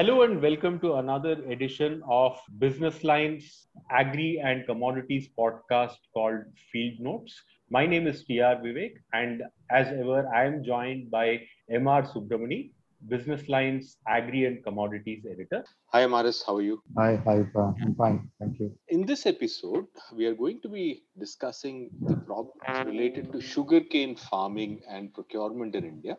Hello and welcome to another edition of Business Lines Agri and Commodities podcast called Field Notes. My name is T.R. Vivek, and as ever, I am joined by M.R. Subramani, Business Lines Agri and Commodities Editor. Hi, MRS. How are you? Hi. I'm fine. Thank you. In this episode, we are going to be discussing the problems related to sugarcane farming and procurement in India.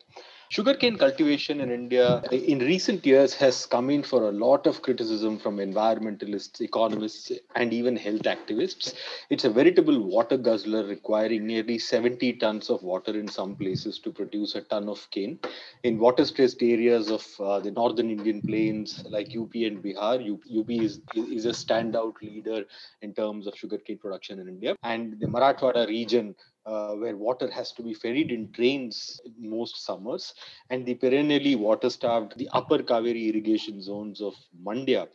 Sugarcane cultivation in India in recent years has come in for a lot of criticism from environmentalists, economists, and even health activists. It's a veritable water guzzler requiring nearly 70 tons of water in some places to produce a ton of cane. In water-stressed areas of the northern Indian plains like UP and Bihar, UP is a standout leader in terms of sugarcane production in India. And the Marathwada region, where water has to be ferried in trains most summers, and the perennially water-starved, the upper Kaveri irrigation zones of Mandya.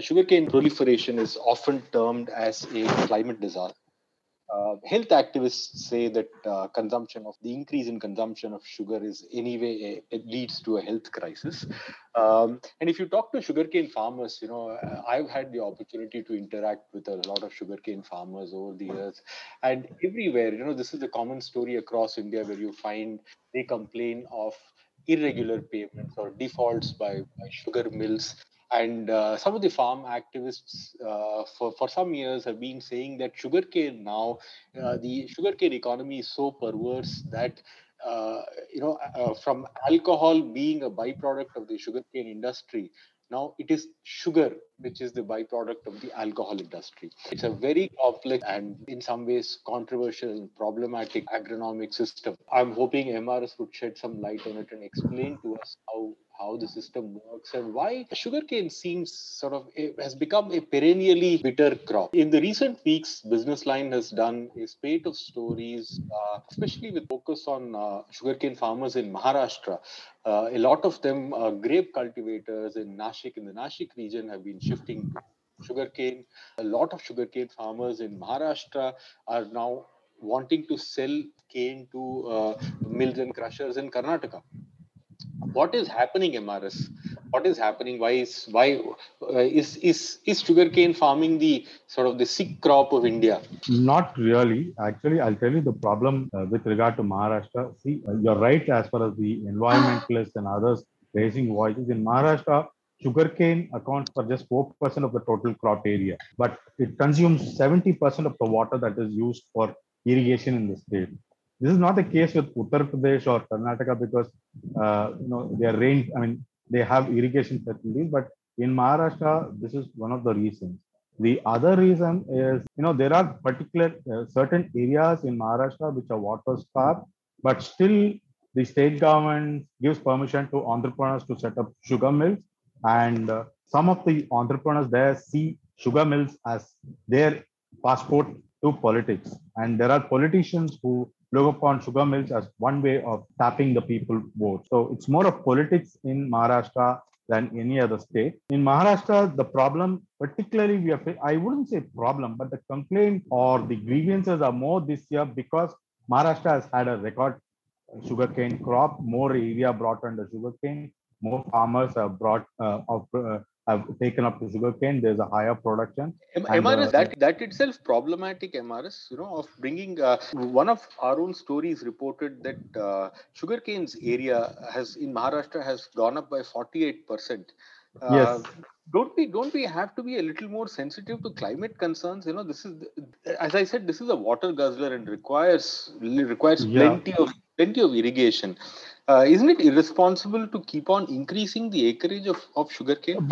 Sugarcane proliferation is often termed as a climate disaster. Health activists say that the increase in consumption of sugar is anyway it leads to a health crisis. And if you talk to sugarcane farmers, I've had the opportunity to interact with a lot of sugarcane farmers over the years, and everywhere, this is the common story across India, where you find they complain of irregular payments or defaults by sugar mills. And some of the farm activists for some years have been saying that sugarcane now, the sugarcane economy is so perverse that, from alcohol being a byproduct of the sugarcane industry, now it is sugar, which is the byproduct of the alcohol industry. It's a very complex and in some ways controversial and problematic agronomic system. I'm hoping MRS would shed some light on it and explain to us how the system works and why sugarcane has become a perennially bitter crop. In the recent weeks, Business Line has done a spate of stories, especially with focus on sugarcane farmers in Maharashtra. A lot of them are grape cultivators in Nashik. In the Nashik region have been shifting to sugarcane. A lot of sugarcane farmers in Maharashtra are now wanting to sell cane to mills and crushers in Karnataka. What is happening, MRS? What is happening? Why is sugarcane farming the sort of the sick crop of India? Not really. Actually, I'll tell you the problem with regard to Maharashtra. See, you're right as far as the environmentalists and others raising voices in Maharashtra. Sugarcane accounts for just 4% of the total crop area, but it consumes 70% of the water that is used for irrigation in the state. This is not the case with Uttar Pradesh or Karnataka because they have irrigation facilities, but in Maharashtra, this is one of the reasons. The other reason is, there are particular certain areas in Maharashtra which are water starved, but still the state government gives permission to entrepreneurs to set up sugar mills, and some of the entrepreneurs there see sugar mills as their passport to politics, and there are politicians who look upon sugar mills as one way of tapping the people vote. So it's more of politics in Maharashtra than any other state. In Maharashtra, the problem, particularly I wouldn't say problem, but the complaint or the grievances are more this year because Maharashtra has had a record sugarcane crop, more area brought under sugarcane, more farmers have taken up to sugarcane. There's a higher production. MRS, that itself problematic, MRS, of bringing one of our own stories reported that sugarcane's area in Maharashtra has gone up by 48%. Yes. Don't we have to be a little more sensitive to climate concerns? This is a water guzzler and requires plenty of irrigation. Isn't it irresponsible to keep on increasing the acreage of sugarcane?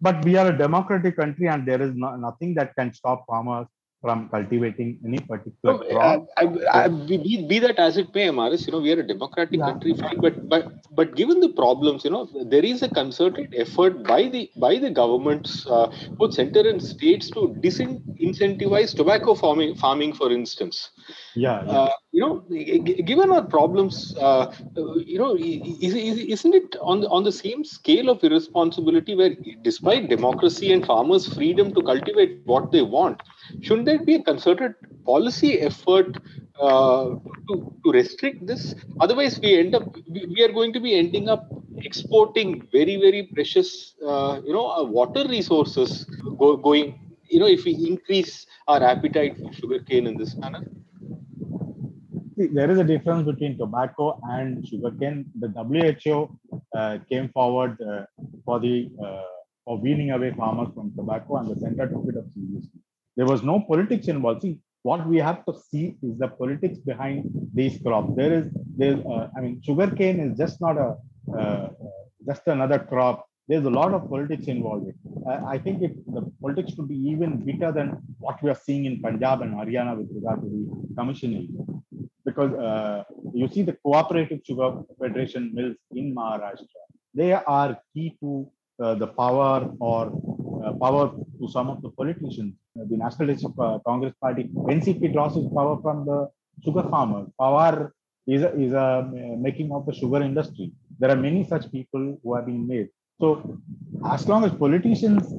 But we are a democratic country, and there is nothing that can stop farmers from cultivating any particular crop. Be that as it may, MRS, we are a democratic country, but given the problems, there is a concerted effort by the governments, both center and states, to disincentivize tobacco farming, for instance. Given our problems, isn't it on the same scale of irresponsibility where, despite democracy and farmers' freedom to cultivate what they want, shouldn't there be a concerted policy effort to restrict this? Otherwise, we are going to be ending up exporting very, very precious, water resources going, if we increase our appetite for sugarcane in this manner? See, there is a difference between tobacco and sugarcane. The WHO came forward for weaning away farmers from tobacco, and the center took it up seriously. There was no politics involved. See, what we have to see is the politics behind these crops. Sugarcane is just not just another crop. There's a lot of politics involved. I think the politics could be even bigger than what we are seeing in Punjab and Haryana with regard to the commissioning. Because you see the Cooperative Sugar Federation mills in Maharashtra, they are key to the power power to some of the politicians. The Nationalist Congress Party, NCP, draws its power from the sugar farmers. Power is making of the sugar industry. There are many such people who have been made. So as long as politicians'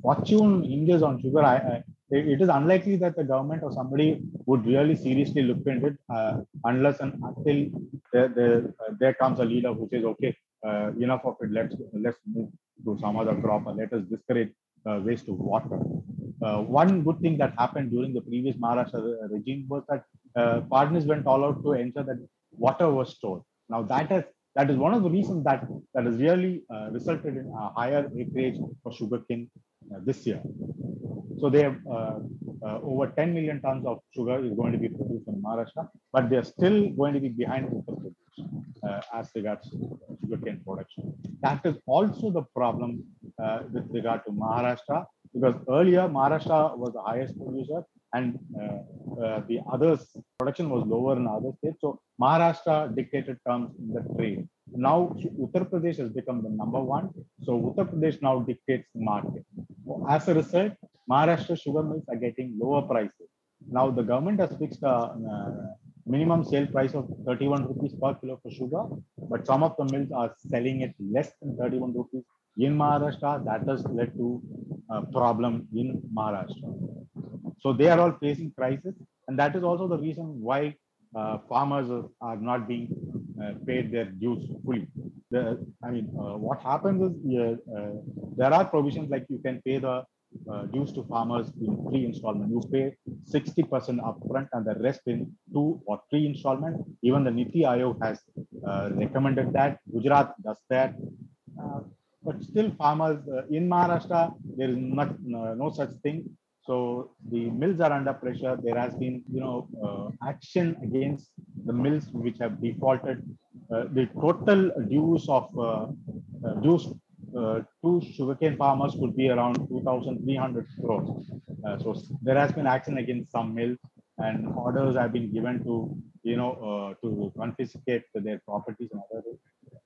fortune hinges on sugar, it is unlikely that the government or somebody would really seriously look into it unless and until there comes a leader who says, okay, enough of it, let's move to some other crop, or let us discourage waste of water. One good thing that happened during the previous Maharashtra regime was that farmers went all out to ensure that water was stored. Now that is one of the reasons that has really resulted in a higher acreage for sugarcane this year. So they have over 10 million tons of sugar is going to be produced in Maharashtra, but they are still going to be behind as regards sugarcane production. That is also the problem with regard to Maharashtra, because earlier Maharashtra was the highest producer and the others production was lower in other states. So Maharashtra dictated terms in the trade. Now Uttar Pradesh has become the number one. So Uttar Pradesh now dictates the market. So, as a result, Maharashtra sugar mills are getting lower prices. Now the government has fixed a minimum sale price of 31 rupees per kilo for sugar, but some of the mills are selling it less than 31 rupees in Maharashtra. That has led to a problem in Maharashtra. So they are all facing crisis, and that is also the reason why farmers are not being paid their dues fully. What happens is there are provisions like you can pay the dues to farmers in 3 installments. You pay 60% upfront and the rest in 2 or 3 installments. Even the Niti Aayog has recommended that. Gujarat does that. But still farmers in Maharashtra, there is no such thing. So the mills are under pressure. There has been, action against the mills which have defaulted. The total dues to sugarcane farmers could be around 2,300 crores. So there has been action against some mills, and orders have been given to confiscate their properties and other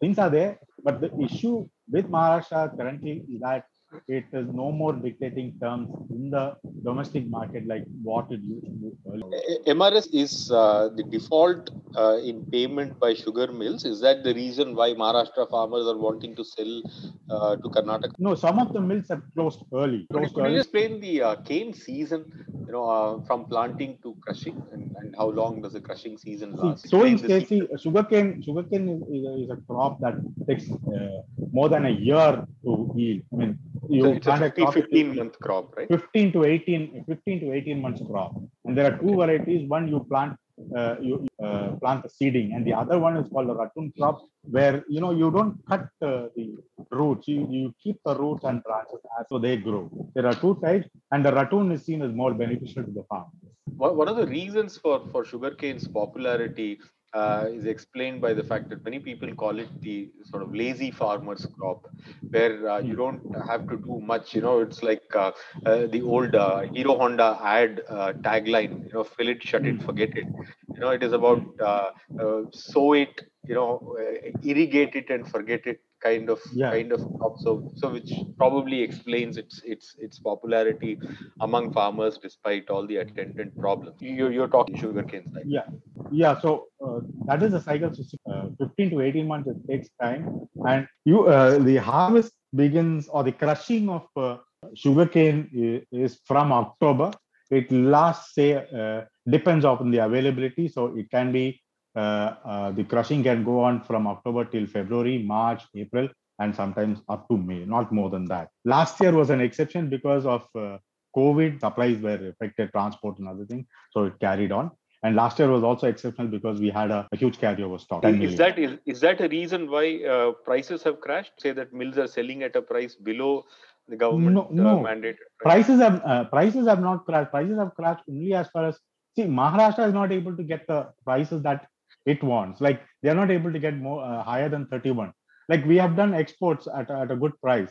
things are there. But the issue with Maharashtra currently is that it is no more dictating terms in the domestic market like what it used to be earlier. MRS is the default in payment by sugar mills. Is that the reason why Maharashtra farmers are wanting to sell to Karnataka? No, some of the mills have closed early. Can you explain the cane season, from planting to crushing, and how long does the crushing season last? So in case sugarcane is a crop that takes more than a year to yield. It's a 15-month crop, right? 15 to 18 months crop. And there are 2 varieties. One you plant plant the seeding, and the other one is called the ratoon crop, where you don't cut the roots. You keep the roots and branches so they grow. There are 2 types, and the ratoon is seen as more beneficial to the farm. What are the reasons for sugarcane's popularity? Is explained by the fact that many people call it the sort of lazy farmer's crop, where you don't have to do much. It's like the old Hero Honda ad tagline, fill it, shut it, forget it. It is about sow it, irrigate it and forget it kind of crop. So which probably explains its popularity among farmers despite all the attendant problems. You're talking sugarcane cycle. Yeah. So that is a cycle. 15 to 18 months it takes time, and the harvest begins, or the crushing of sugarcane is from October. It lasts, depends on the availability. So it can be the crushing can go on from October till February, March, April, and sometimes up to May, not more than that. Last year was an exception because of COVID, supplies were affected, transport and other things, so it carried on. And last year was also exceptional because we had a huge carryover stock. Is that a reason why prices have crashed? Say that mills are selling at a price below the government mandated price. Prices have not crashed. Prices have crashed only as far as, see, Maharashtra is not able to get the prices that it wants. Like, they are not able to get more higher than 31. Like, we have done exports at a good price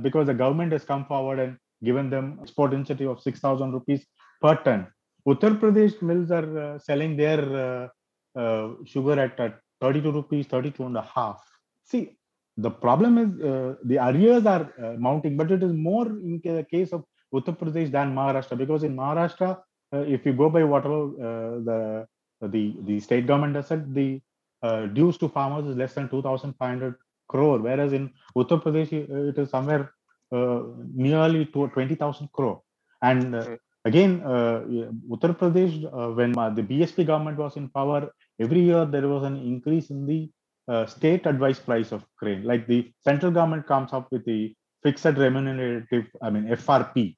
because the government has come forward and given them export incentive of 6,000 rupees per ton. Uttar Pradesh mills are selling their sugar at 32 rupees, 32 and a half. See, the problem is the arrears are mounting, but it is more in the case of Uttar Pradesh than Maharashtra, because in Maharashtra, if you go by whatever the state government has said, the dues to farmers is less than 2,500 crore, whereas in Uttar Pradesh, it is somewhere nearly to 20,000 crore. And again, Uttar Pradesh, when the BSP government was in power, every year there was an increase in the state advised price of grain. Like, the central government comes up with the fixed remunerative, FRP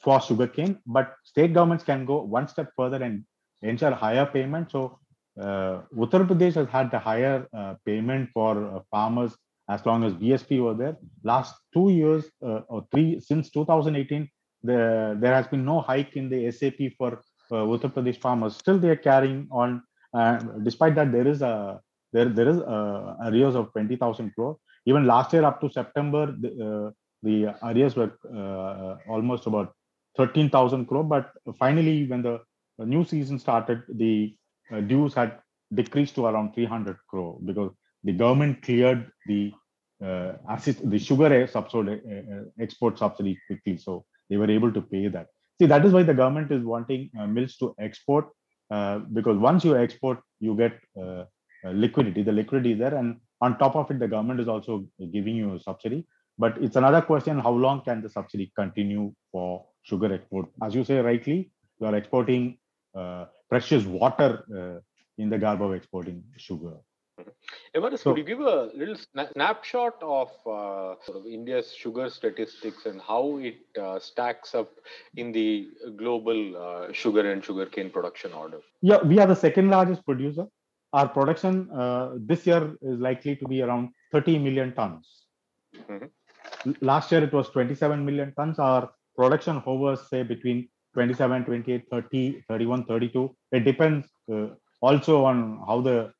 for sugarcane, but state governments can go one step further and ensure higher payment. So Uttar Pradesh has had the higher payment for farmers as long as BSP were there. Last 2 years or three, since 2018, there has been no hike in the SAP for Uttar Pradesh farmers. Still, they are carrying on. Despite that, there is arrears of 20,000 crore. Even last year, up to September, the arrears were almost about 13,000 crore. But finally, when the new season started, the dues had decreased to around 300 crore because the government cleared the sugar subsidy, export subsidy quickly. So they were able to pay that. See, that is why the government is wanting mills to export, because once you export, you get liquidity. The liquidity is there, and on top of it, the government is also giving you a subsidy. But it's another question, how long can the subsidy continue for sugar export? As you say rightly, you are exporting precious water in the garb of exporting sugar. Evarist, could you give a little snapshot of India's sugar statistics and how it stacks up in the global sugar and sugarcane production order? Yeah, we are the second largest producer. Our production this year is likely to be around 30 million tons. Mm-hmm. Last year, it was 27 million tons. Our production hovers, say, between 27, 28, 30, 31, 32. It depends also on how the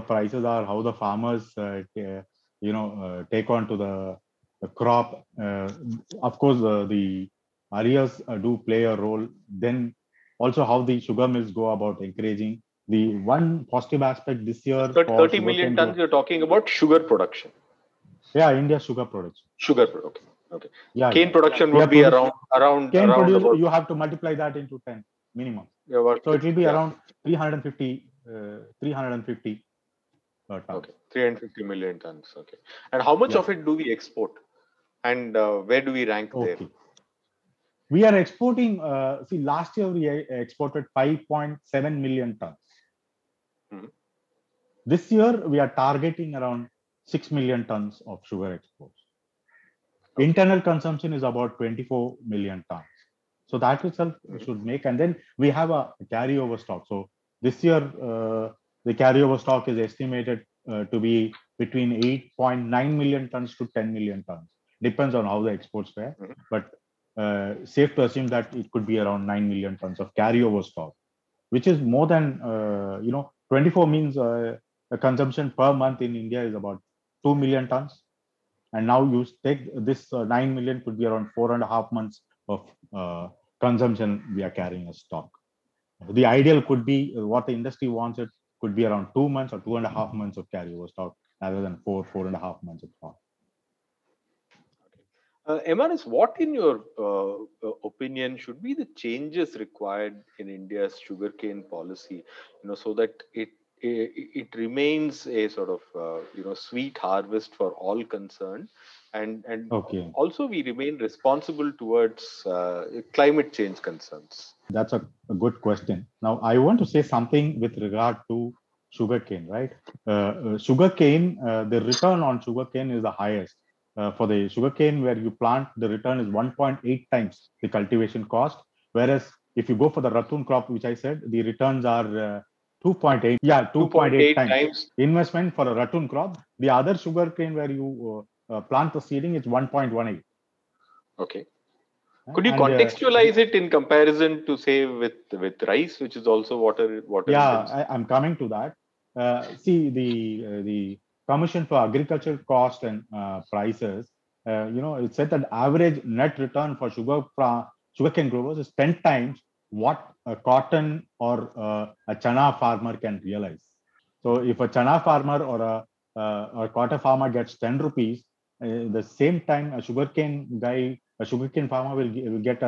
prices are, how the farmers, take on to the crop. Of course, the arrears do play a role. Then also how the sugar mills go about encouraging. The one positive aspect this year. But 30 million tons, you're talking about sugar production. Yeah, India's sugar production. Sugar production. Okay. Yeah, cane production would be around. You have to multiply that into 10 minimum. Yeah, so it will be around 350 tons. Okay, 350 million tons. Okay, and how much of it do we export, and where do we rank there? We are exporting. See, last year we exported 5.7 million tons. Mm-hmm. This year we are targeting around 6 million tons of sugar exports. Okay. Internal consumption is about 24 million tons. So that itself should make, and then we have a carryover stock. So this year, the carryover stock is estimated to be between 8.9 million tons to 10 million tons. Depends on how the exports fare, but safe to assume that it could be around 9 million tons of carryover stock, which is more than, 24 means the consumption per month in India is about 2 million tons. And now you take this 9 million could be around 4.5 months of consumption we are carrying as stock. The ideal could be what the industry wants. It could be around 2 months or 2.5 months of carryover stock, rather than 4.5 months of stock. M.R.S., what, in your opinion, should be the changes required in India's sugarcane policy, so that it remains a sort of sweet harvest for all concerned, and also we remain responsible towards climate change concerns? That's a good question. Now, I want to say something with regard to sugarcane, right? Sugarcane, the return on sugarcane is the highest. For the sugarcane where you plant, the return is 1.8 times the cultivation cost. Whereas if you go for the ratoon crop, which I said, the returns are 2.8. Yeah, 2.8 times investment for a ratoon crop. The other sugarcane where you plant the seedling, it's 1.18. Okay. Could you contextualize it in comparison to, say, with rice, which is also water? Yeah, I'm coming to that. See, the Commission for Agricultural Cost and Prices, it said that average net return for sugarcane growers is 10 times what a cotton or a chana farmer can realize. So if a chana farmer or a cotton farmer gets 10 rupees, the same time a sugarcane farmer will get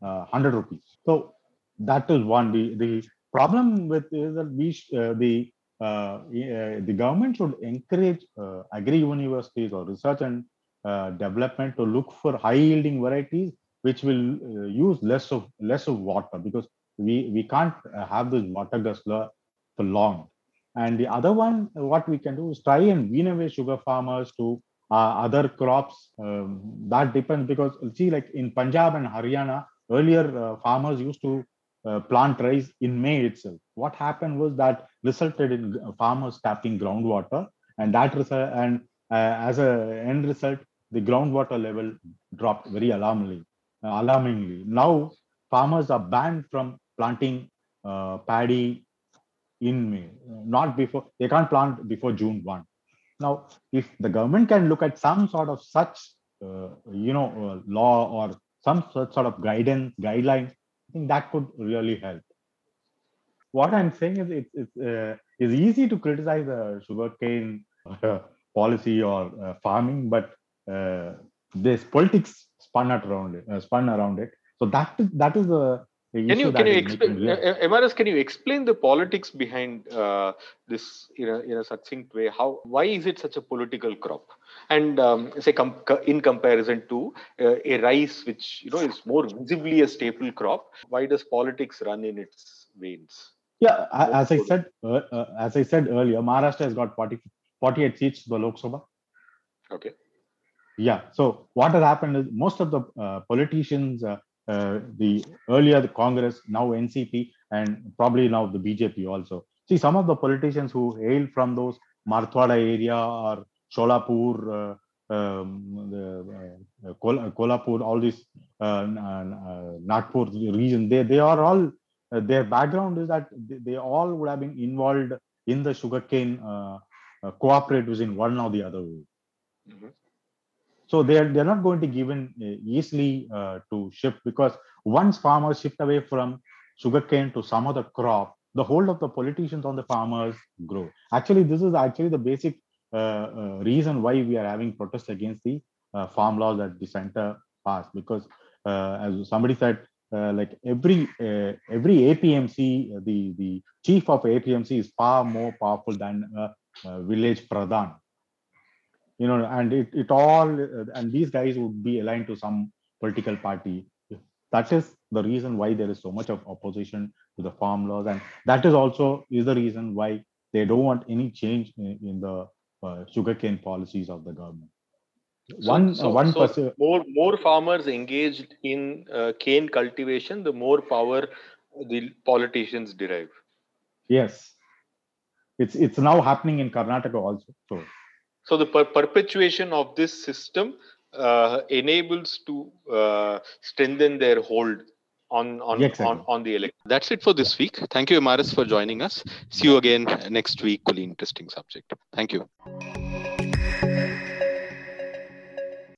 100 rupees. So that is one. The problem with is that the government should encourage agri universities or research and development to look for high yielding varieties which will use less of water, because we can't have this water guzzler for long. And the other one, what we can do is try and wean away sugar farmers to other crops. That depends, because see, like in Punjab and Haryana, earlier farmers used to plant rice in May itself. What happened was that resulted in farmers tapping groundwater, and as an end result, the groundwater level dropped very alarmingly. Now farmers are banned from planting paddy in May. They can't plant before June 1. Now, if the government can look at some sort of such, law or some sort of guidelines, I think that could really help. What I'm saying is, it's easy to criticize the sugarcane policy or farming, but there's politics spun around it. So that is the. MRS, can you explain the politics behind this in a succinct way? Why is it such a political crop? And in comparison to a rice, which is more visibly a staple crop, why does politics run in its veins? Yeah, as I said earlier, Maharashtra has got 48 seats to the Lok Sabha. Okay. Yeah. So what has happened is most of the politicians. The Congress, now NCP, and probably now the BJP also. See, some of the politicians who hail from those Marathwada area or Sholapur, Kolhapur, all these Nagpur region, they are all, their background is that they all would have been involved in the sugarcane cooperatives in one or the other way. Mm-hmm. So they're not going to give in easily to shift, because once farmers shift away from sugarcane to some other crop, the hold of the politicians on the farmers grow. Actually, this is actually the basic reason why we are having protests against the farm laws that the center passed, because as somebody said, like every APMC, the chief of APMC is far more powerful than village pradhan. And it all, and these guys would be aligned to some political party. That is the reason why there is so much of opposition to the farm laws, and that is also the reason why they don't want any change in the sugarcane policies of the government. More farmers engaged in cane cultivation, the more power the politicians derive. Yes, it's now happening in Karnataka also. So the perpetuation of this system enables to strengthen their hold on the election. That's it for this week. Thank you, MRS, for joining us. See you again next week with an interesting subject. Thank you.